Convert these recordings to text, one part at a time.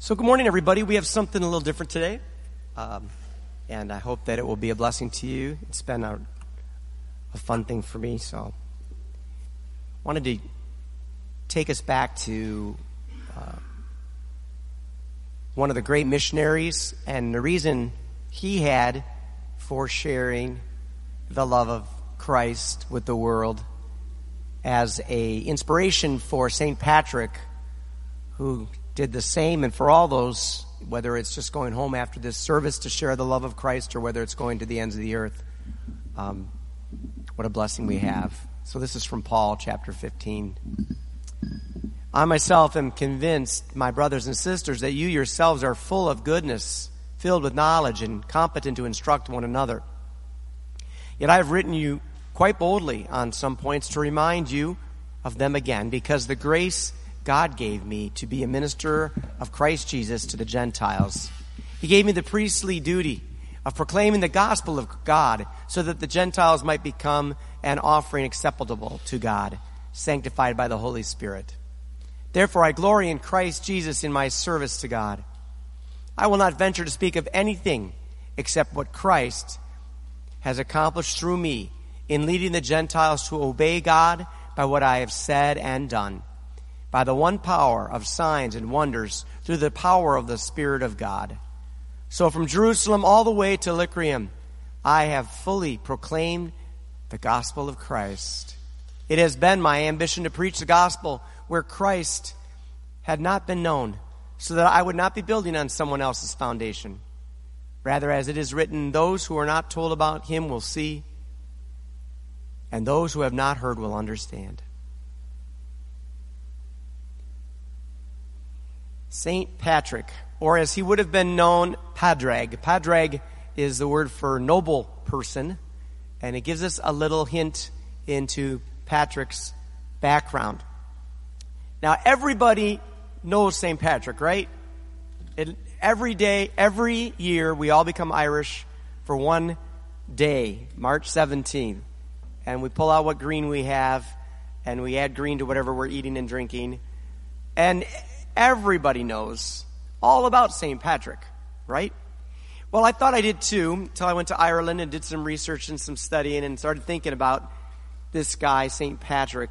So good morning, everybody. We have something a little different today, and I hope that it will be a blessing to you. It's been a fun thing for me, so wanted to take us back to one of the great missionaries and the reason he had for sharing the love of Christ with the world as a inspiration for St. Patrick, who did the same, and for all those, whether it's just going home after this service to share the love of Christ or whether it's going to the ends of the earth, what a blessing we have. So this is from Paul chapter 15. I myself am convinced, my brothers and sisters, that you yourselves are full of goodness, filled with knowledge and competent to instruct one another. Yet I have written you quite boldly on some points to remind you of them again, because the grace God gave me to be a minister of Christ Jesus to the Gentiles. He gave me the priestly duty of proclaiming the gospel of God so that the Gentiles might become an offering acceptable to God, sanctified by the Holy Spirit. Therefore, I glory in Christ Jesus in my service to God. I will not venture to speak of anything except what Christ has accomplished through me in leading the Gentiles to obey God by what I have said and done, by the one power of signs and wonders through the power of the Spirit of God. So from Jerusalem all the way to Lycrium, I have fully proclaimed the gospel of Christ. It has been my ambition to preach the gospel where Christ had not been known, so that I would not be building on someone else's foundation. Rather, as it is written, those who are not told about him will see, and those who have not heard will understand. St. Patrick, or as he would have been known, Padraig. Padraig is the word for noble person, and it gives us a little hint into Patrick's background. Now, everybody knows St. Patrick, right? Every day, every year, we all become Irish for one day, March 17th, and we pull out what green we have, and we add green to whatever we're eating and drinking, and everybody knows all about St. Patrick, right? Well, I thought I did too, until I went to Ireland and did some research and some studying and started thinking about this guy, St. Patrick.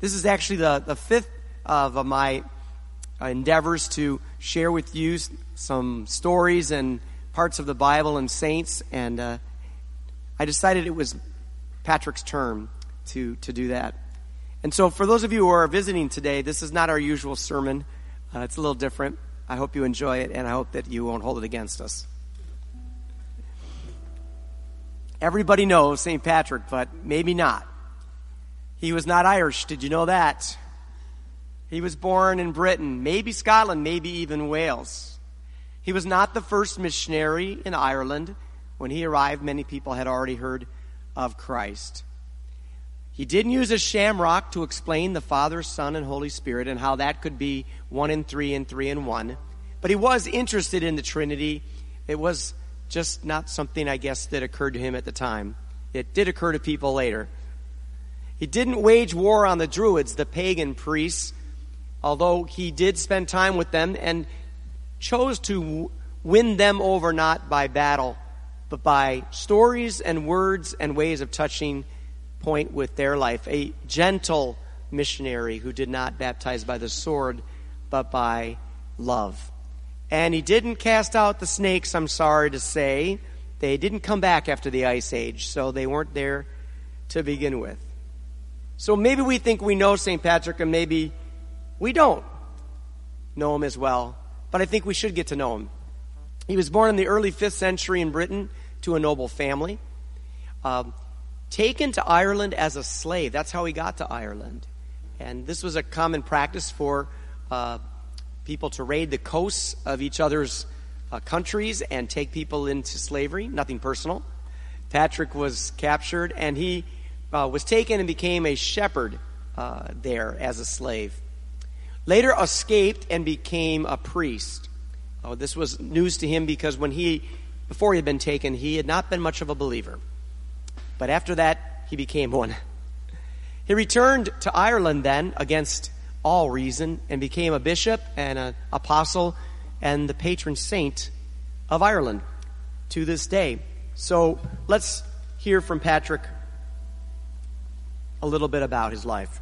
This is actually the fifth of my endeavors to share with you some stories and parts of the Bible and saints, and I decided it was Patrick's turn to do that. And so for those of you who are visiting today, this is not our usual sermon. It's a little different. I hope you enjoy it, and I hope that you won't hold it against us. Everybody knows St. Patrick, but maybe not. He was not Irish. Did you know that? He was born in Britain, maybe Scotland, maybe even Wales. He was not the first missionary in Ireland. When he arrived, many people had already heard of Christ. He didn't use a shamrock to explain the Father, Son, and Holy Spirit and how that could be one in three and three in one. But he was interested in the Trinity. It was just not something, I guess, that occurred to him at the time. It did occur to people later. He didn't wage war on the Druids, the pagan priests, although he did spend time with them and chose to win them over not by battle, but by stories and words and ways of touching point with their life. A gentle missionary who did not baptize by the sword, but by love. And he didn't cast out the snakes, I'm sorry to say. They didn't come back after the Ice Age, so they weren't there to begin with. So maybe we think we know St. Patrick, and maybe we don't know him as well, but I think we should get to know him. He was born in the early 5th century in Britain to a noble family. Taken to Ireland as a slave. That's how he got to Ireland. And this was a common practice for people to raid the coasts of each other's countries and take people into slavery. Nothing personal. Patrick was captured, and he was taken and became a shepherd there as a slave. Later escaped and became a priest. Oh, this was news to him because before he had been taken, he had not been much of a believer. But after that, he became one. He returned to Ireland then, against all reason, and became a bishop and an apostle and the patron saint of Ireland to this day. So let's hear from Patrick a little bit about his life.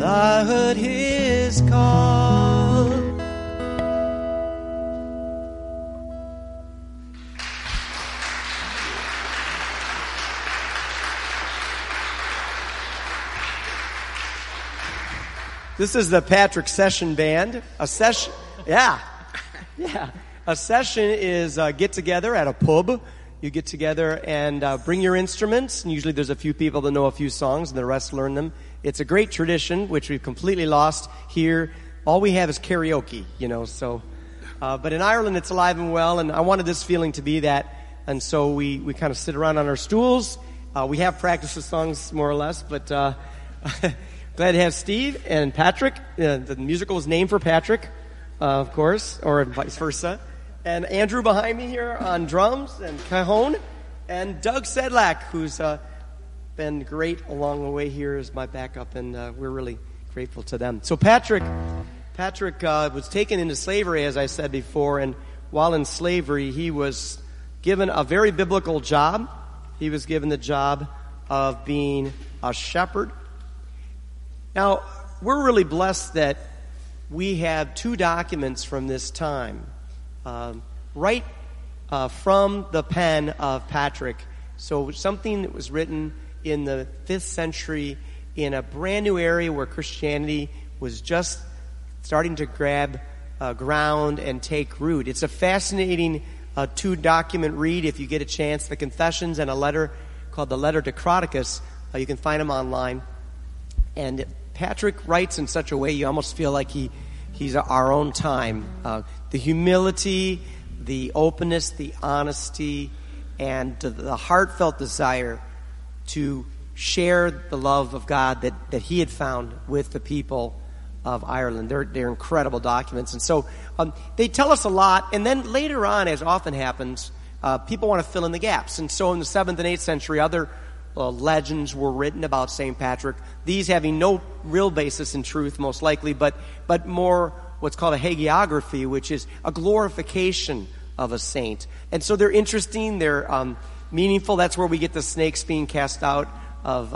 I and I heard his call. This is the Patrick Session Band. A session, yeah. A session is a get-together at a pub. You get together and bring your instruments, and usually there's a few people that know a few songs, and the rest learn them. It's a great tradition, which we've completely lost here. All we have is karaoke, you know, so. But in Ireland, it's alive and well, and I wanted this feeling to be that. And so we kind of sit around on our stools. We have practiced the songs, more or less, but... Glad to have Steve and Patrick. The musical was named for Patrick, of course, or vice versa. And Andrew behind me here on drums and cajon. And Doug Sedlak, who's been great along the way here as my backup, and we're really grateful to them. So Patrick was taken into slavery, as I said before, and while in slavery, he was given a very biblical job. He was given the job of being a shepherd. Now, we're really blessed that we have two documents from this time, from the pen of Patrick. So something that was written in the 5th century in a brand new area where Christianity was just starting to grab ground and take root. It's a fascinating two-document read if you get a chance. The Confessions and a letter called the Letter to Croticus. You can find them online. And Patrick writes in such a way you almost feel like he's our own time. The humility, the openness, the honesty, and the heartfelt desire to share the love of God that he had found with the people of Ireland. They're incredible documents. And so they tell us a lot. And then later on, as often happens, people want to fill in the gaps. And so in the 7th and 8th century, other legends were written about St. Patrick, these having no real basis in truth, most likely, but more what's called a hagiography, which is a glorification of a saint. And so they're interesting, they're meaningful. That's where we get the snakes being cast out of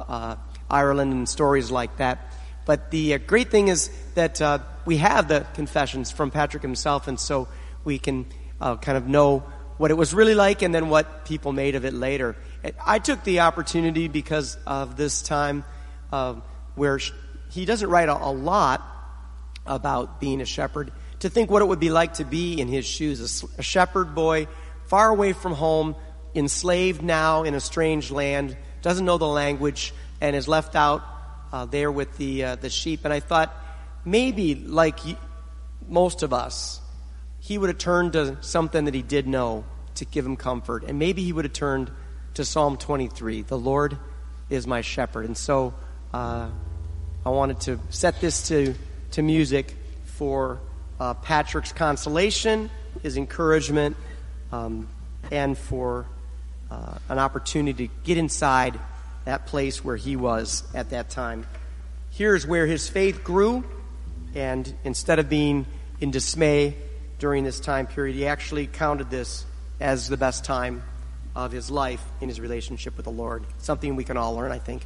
Ireland and stories like that. But the great thing is that we have the confessions from Patrick himself, and so we can kind of know what it was really like and then what people made of it later. I took the opportunity because of this time where he doesn't write a lot about being a shepherd, to think what it would be like to be in his shoes, a shepherd boy, far away from home, enslaved now in a strange land, doesn't know the language, and is left out there with the sheep. And I thought, maybe like most of us, he would have turned to something that he did know to give him comfort. And maybe he would have turned to Psalm 23, the Lord is my shepherd. And so I wanted to set this to music for Patrick's consolation, his encouragement, and for an opportunity to get inside that place where he was at that time. Here's where his faith grew, and instead of being in dismay during this time period, he actually counted this as the best time of his life in his relationship with the Lord. Something we can all learn, I think.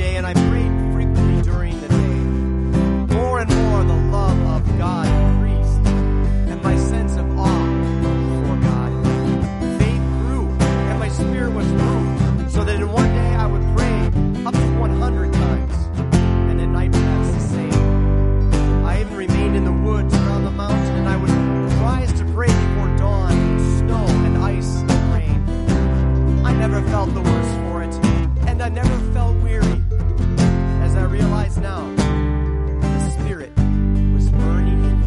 day, and I prayed frequently during the day. More and more the love of God increased, and my sense of awe before God. Faith grew, and my spirit was moved, so that in one day I would pray up to 100 times, and at night perhaps the same. I even remained in the woods around the mountain, and I would rise to pray before dawn in snow and ice and rain. I never felt the worse for it, and I never felt weary. As I realize now, the Spirit was burning in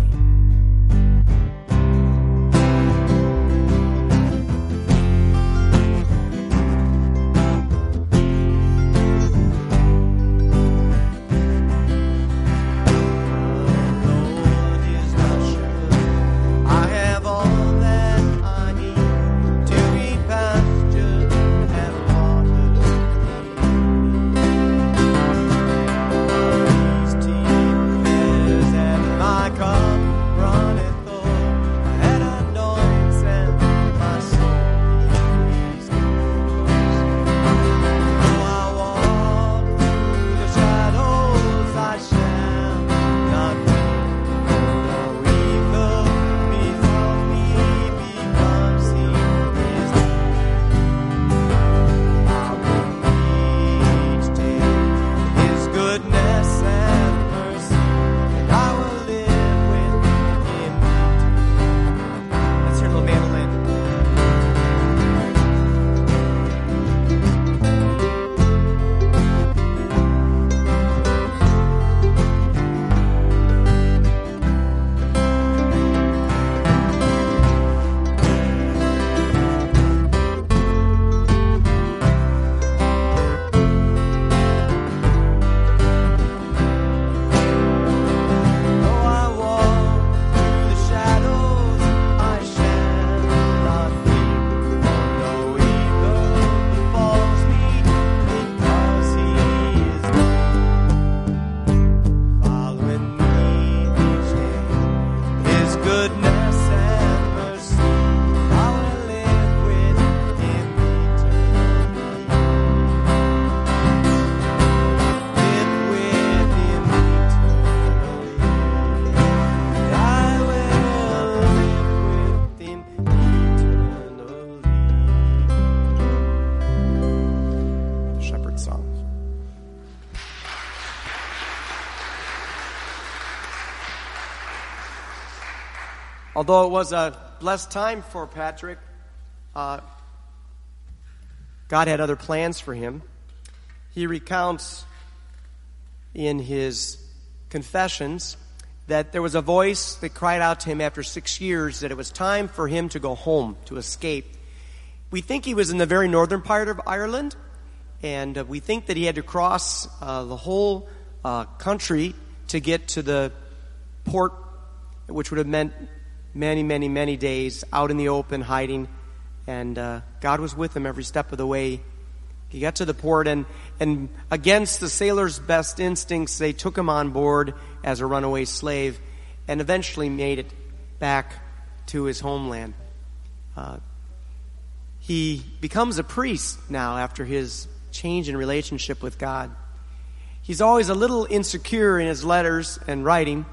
Although it was a blessed time for Patrick, God had other plans for him. He recounts in his confessions that there was a voice that cried out to him after 6 years that it was time for him to go home, to escape. We think he was in the very northern part of Ireland, and we think that he had to cross the whole country to get to the port, which would have meant many days out in the open hiding, and God was with him every step of the way. He got to the port, and against the sailors' best instincts, they took him on board as a runaway slave and eventually made it back to his homeland. He becomes a priest now after his change in relationship with God. He's always a little insecure in his letters and writing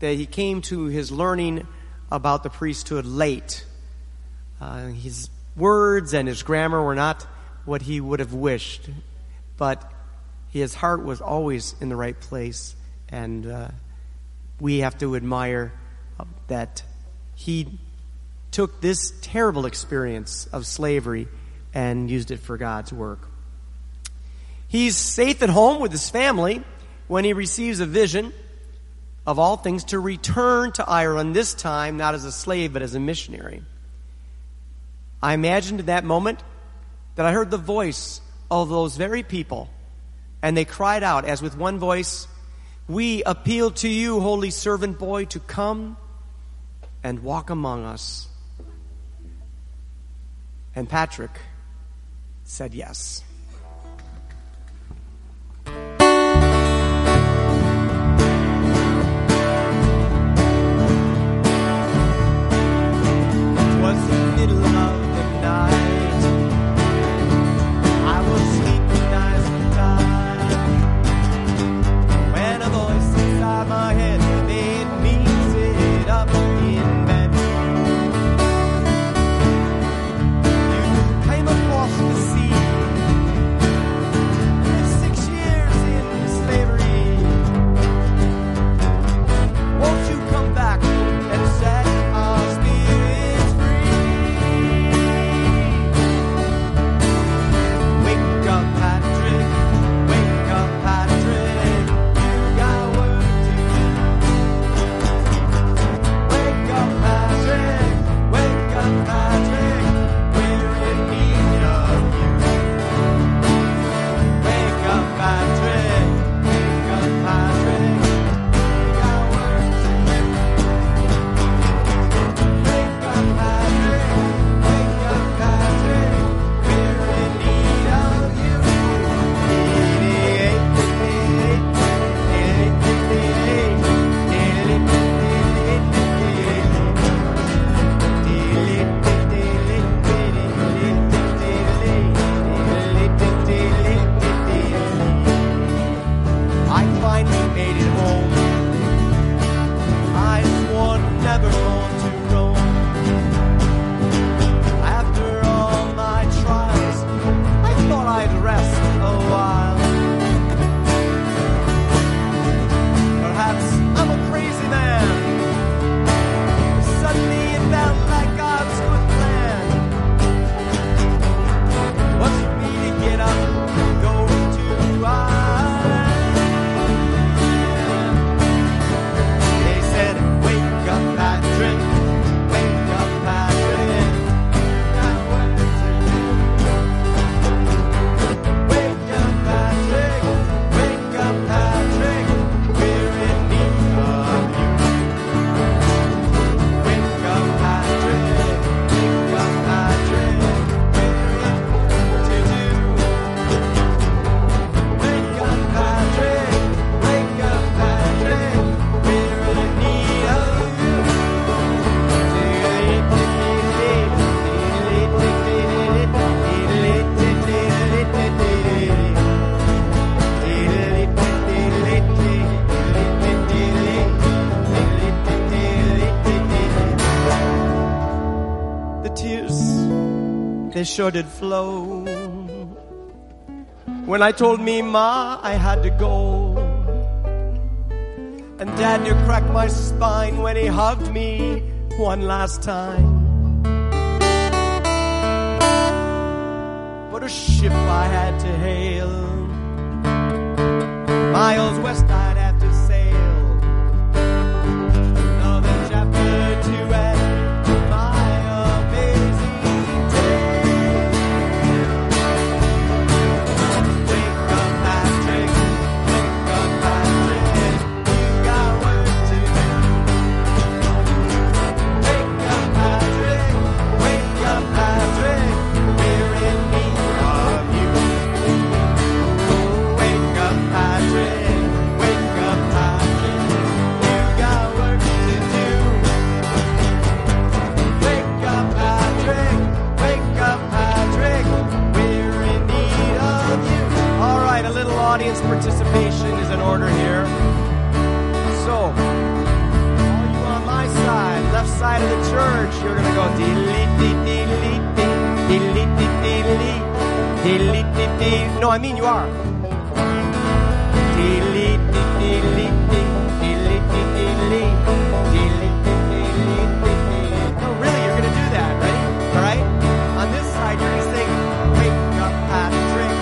that he came to his learning about the priesthood late. His words and his grammar were not what he would have wished, but his heart was always in the right place, and we have to admire that he took this terrible experience of slavery and used it for God's work. He's safe at home with his family when he receives a vision of all things, to return to Ireland, this time not as a slave but as a missionary. I imagined in that moment that I heard the voice of those very people, and they cried out as with one voice, "We appeal to you, holy servant boy, to come and walk among us." And Patrick said yes. I was sleeping eyes were tired. they sure did flow. When I told me, Ma, I had to go, and Dad, you cracked my spine when he hugged me one last time. What a ship I had to hail, miles west I'd have to sail, another chapter to end. Audience participation is in order here. So, all you on my side, left side of the church, you're going to go delete, delete, delete, delete, delete, delete. No, I mean you are. Delete, delete, delete, delete, delete, delete. No, really, you're going to do that, ready? All right? On this side, you're going to sing, wake up, Patrick.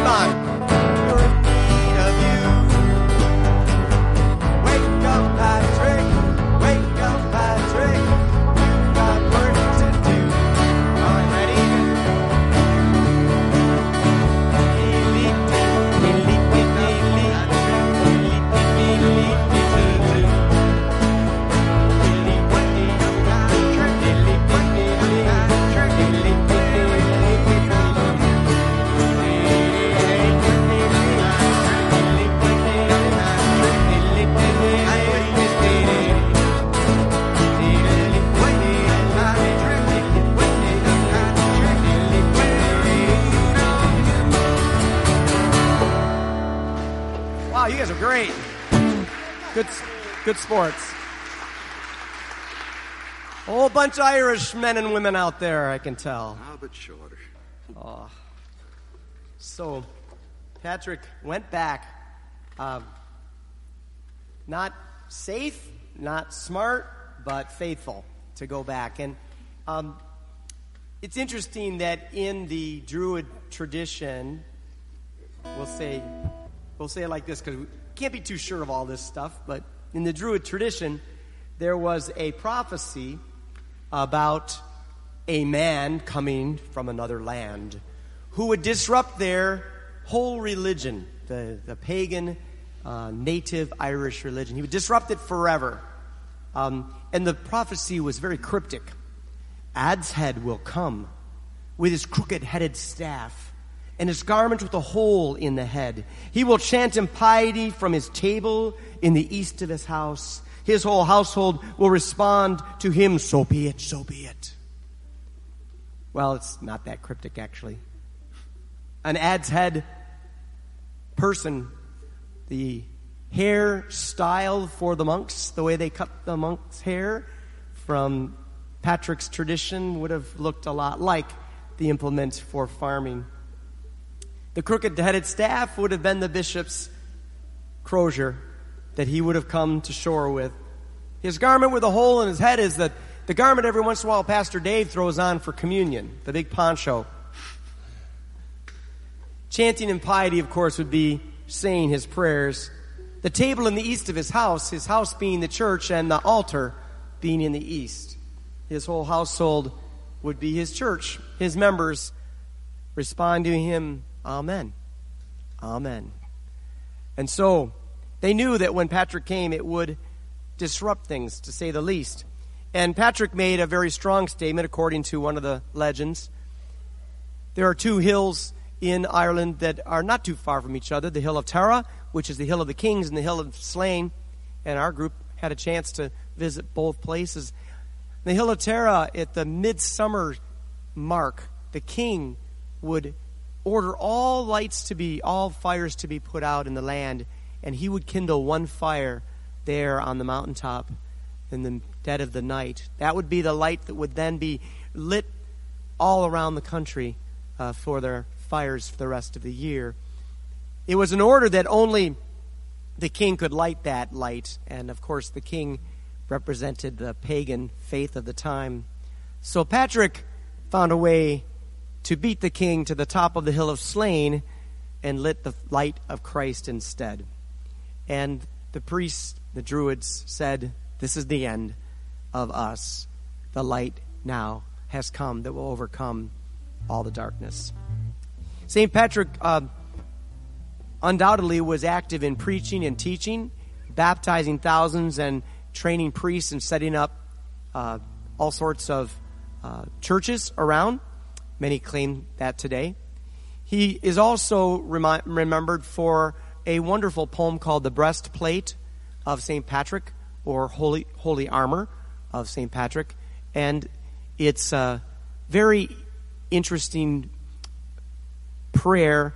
Come on. Great. Good sports. A whole bunch of Irish men and women out there, I can tell. A bit shorter. Oh. So, Patrick went back. Not safe, not smart, but faithful to go back. And it's interesting that in the Druid tradition, we'll say it like this because we can't be too sure of all this stuff, but in the Druid tradition, there was a prophecy about a man coming from another land who would disrupt their whole religion, the pagan native Irish religion. He would disrupt it forever. And the prophecy was very cryptic. Ad's head will come with his crooked-headed staff, and his garment with a hole in the head. He will chant impiety from his table in the east of his house. His whole household will respond to him, so be it, so be it. Well, it's not that cryptic, actually. An ad's head person, the hairstyle for the monks, the way they cut the monk's hair from Patrick's tradition would have looked a lot like the implements for farming. The crooked-headed staff would have been the bishop's crozier that he would have come to shore with. His garment with a hole in his head is the garment every once in a while Pastor Dave throws on for communion, the big poncho. Chanting impiety, of course, would be saying his prayers. The table in the east of his house being the church and the altar being in the east. His whole household would be his church. His members respond to him, Amen. Amen. And so they knew that when Patrick came, it would disrupt things, to say the least. And Patrick made a very strong statement, according to one of the legends. There are two hills in Ireland that are not too far from each other, the Hill of Tara, which is the Hill of the Kings, and the Hill of Slane. And our group had a chance to visit both places. The Hill of Tara, at the midsummer mark, the king would order all lights to be, all fires to be put out in the land, and he would kindle one fire there on the mountaintop in the dead of the night. That would be the light that would then be lit all around the country for their fires for the rest of the year. It was an order that only the king could light that light, and of course the king represented the pagan faith of the time. So Patrick found a way to beat the king to the top of the Hill of Slane and lit the light of Christ instead. And the priests, the druids, said, "This is the end of us. The light now has come that will overcome all the darkness." St. Patrick undoubtedly was active in preaching and teaching, baptizing thousands and training priests and setting up all sorts of churches around. Many claim that today. He is also remembered for a wonderful poem called The Breastplate of St. Patrick, or Holy Armor of St. Patrick. And it's a very interesting prayer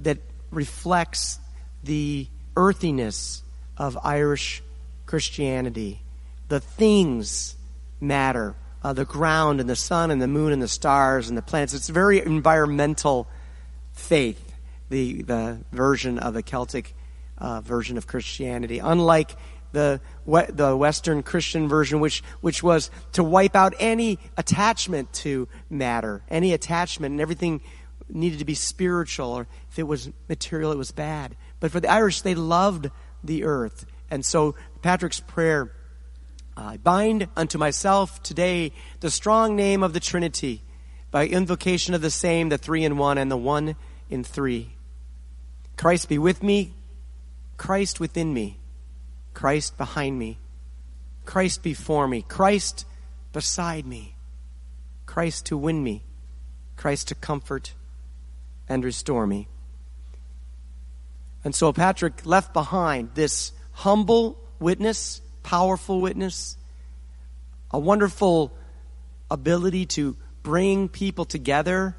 that reflects the earthiness of Irish Christianity. The things matter. The ground and the sun and the moon and the stars and the planets. It's a very environmental faith, the version of the Celtic version of Christianity. Unlike the Western Christian version, which was to wipe out any attachment to matter, any attachment, and everything needed to be spiritual, or if it was material, it was bad. But for the Irish, they loved the earth. And so Patrick's prayer, "I bind unto myself today the strong name of the Trinity, by invocation of the same, the three in one and the one in three. Christ be with me, Christ within me, Christ behind me, Christ before me, Christ beside me, Christ to win me, Christ to comfort and restore me." And so Patrick left behind this humble witness, powerful witness, a wonderful ability to bring people together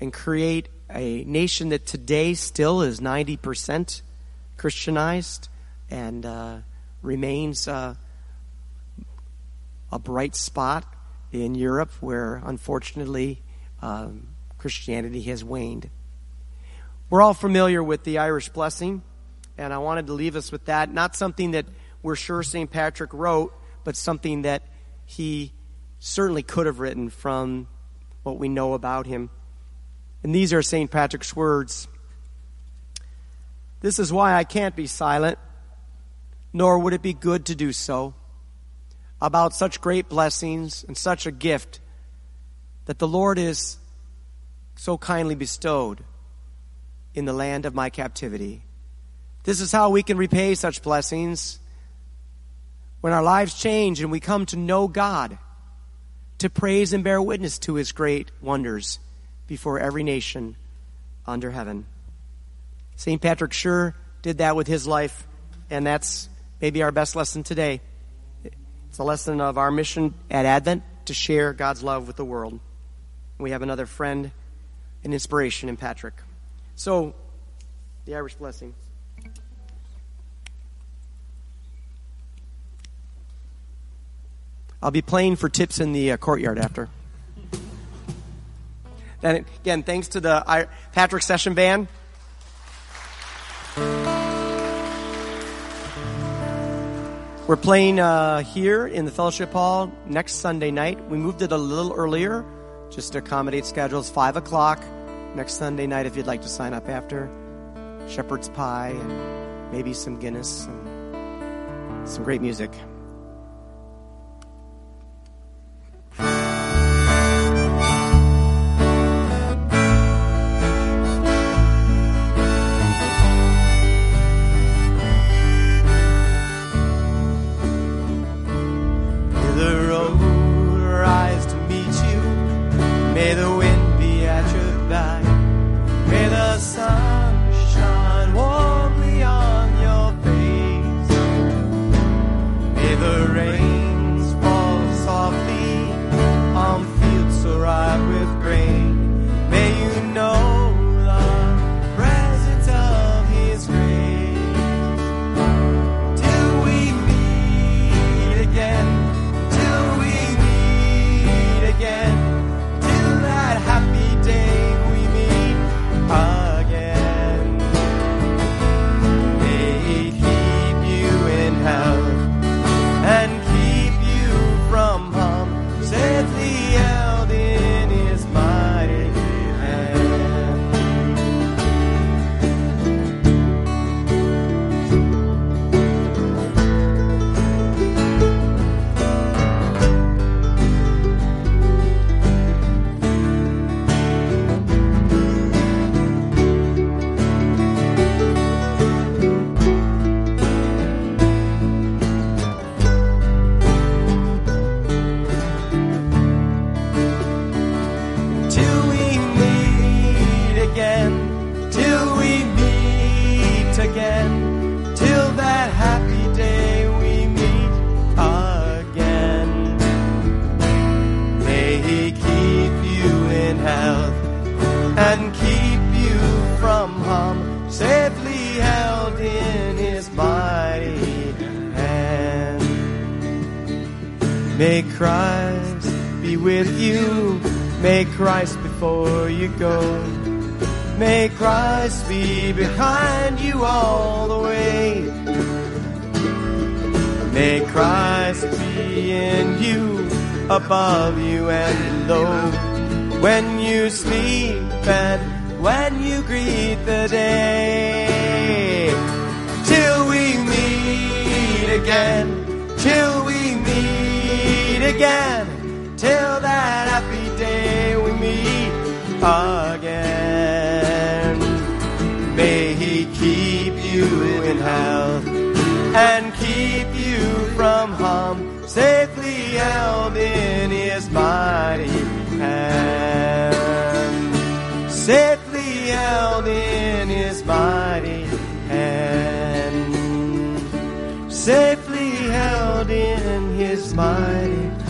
and create a nation that today still is 90% Christianized and remains a bright spot in Europe where, unfortunately, Christianity has waned. We're all familiar with the Irish blessing, and I wanted to leave us with that. Not something that we're sure St. Patrick wrote, but something that he certainly could have written from what we know about him. And these are St. Patrick's words. "This is why I can't be silent, nor would it be good to do so, about such great blessings and such a gift that the Lord is so kindly bestowed in the land of my captivity. This is how we can repay such blessings. When our lives change and we come to know God, to praise and bear witness to his great wonders before every nation under heaven." St. Patrick sure did that with his life, and that's maybe our best lesson today. It's a lesson of our mission at Advent to share God's love with the world. We have another friend and inspiration in Patrick. So, the Irish blessing. I'll be playing for tips in the courtyard after. Then again, thanks to the Patrick Session Band. We're playing here in the Fellowship Hall next Sunday night. We moved it a little earlier just to accommodate schedules. 5 o'clock next Sunday night if you'd like to sign up after. Shepherd's Pie and maybe some Guinness and some great music. May May Christ be with you. May Christ before you go. May Christ be behind you all the way. May Christ be in you, above you and below. When you sleep and when you greet the day. Till we meet again, till we meet again, till that happy day we meet again. May He keep you in health and keep you from harm, safely held in His mighty hand. Safely held in His mighty hand. Safely held in His mighty hand.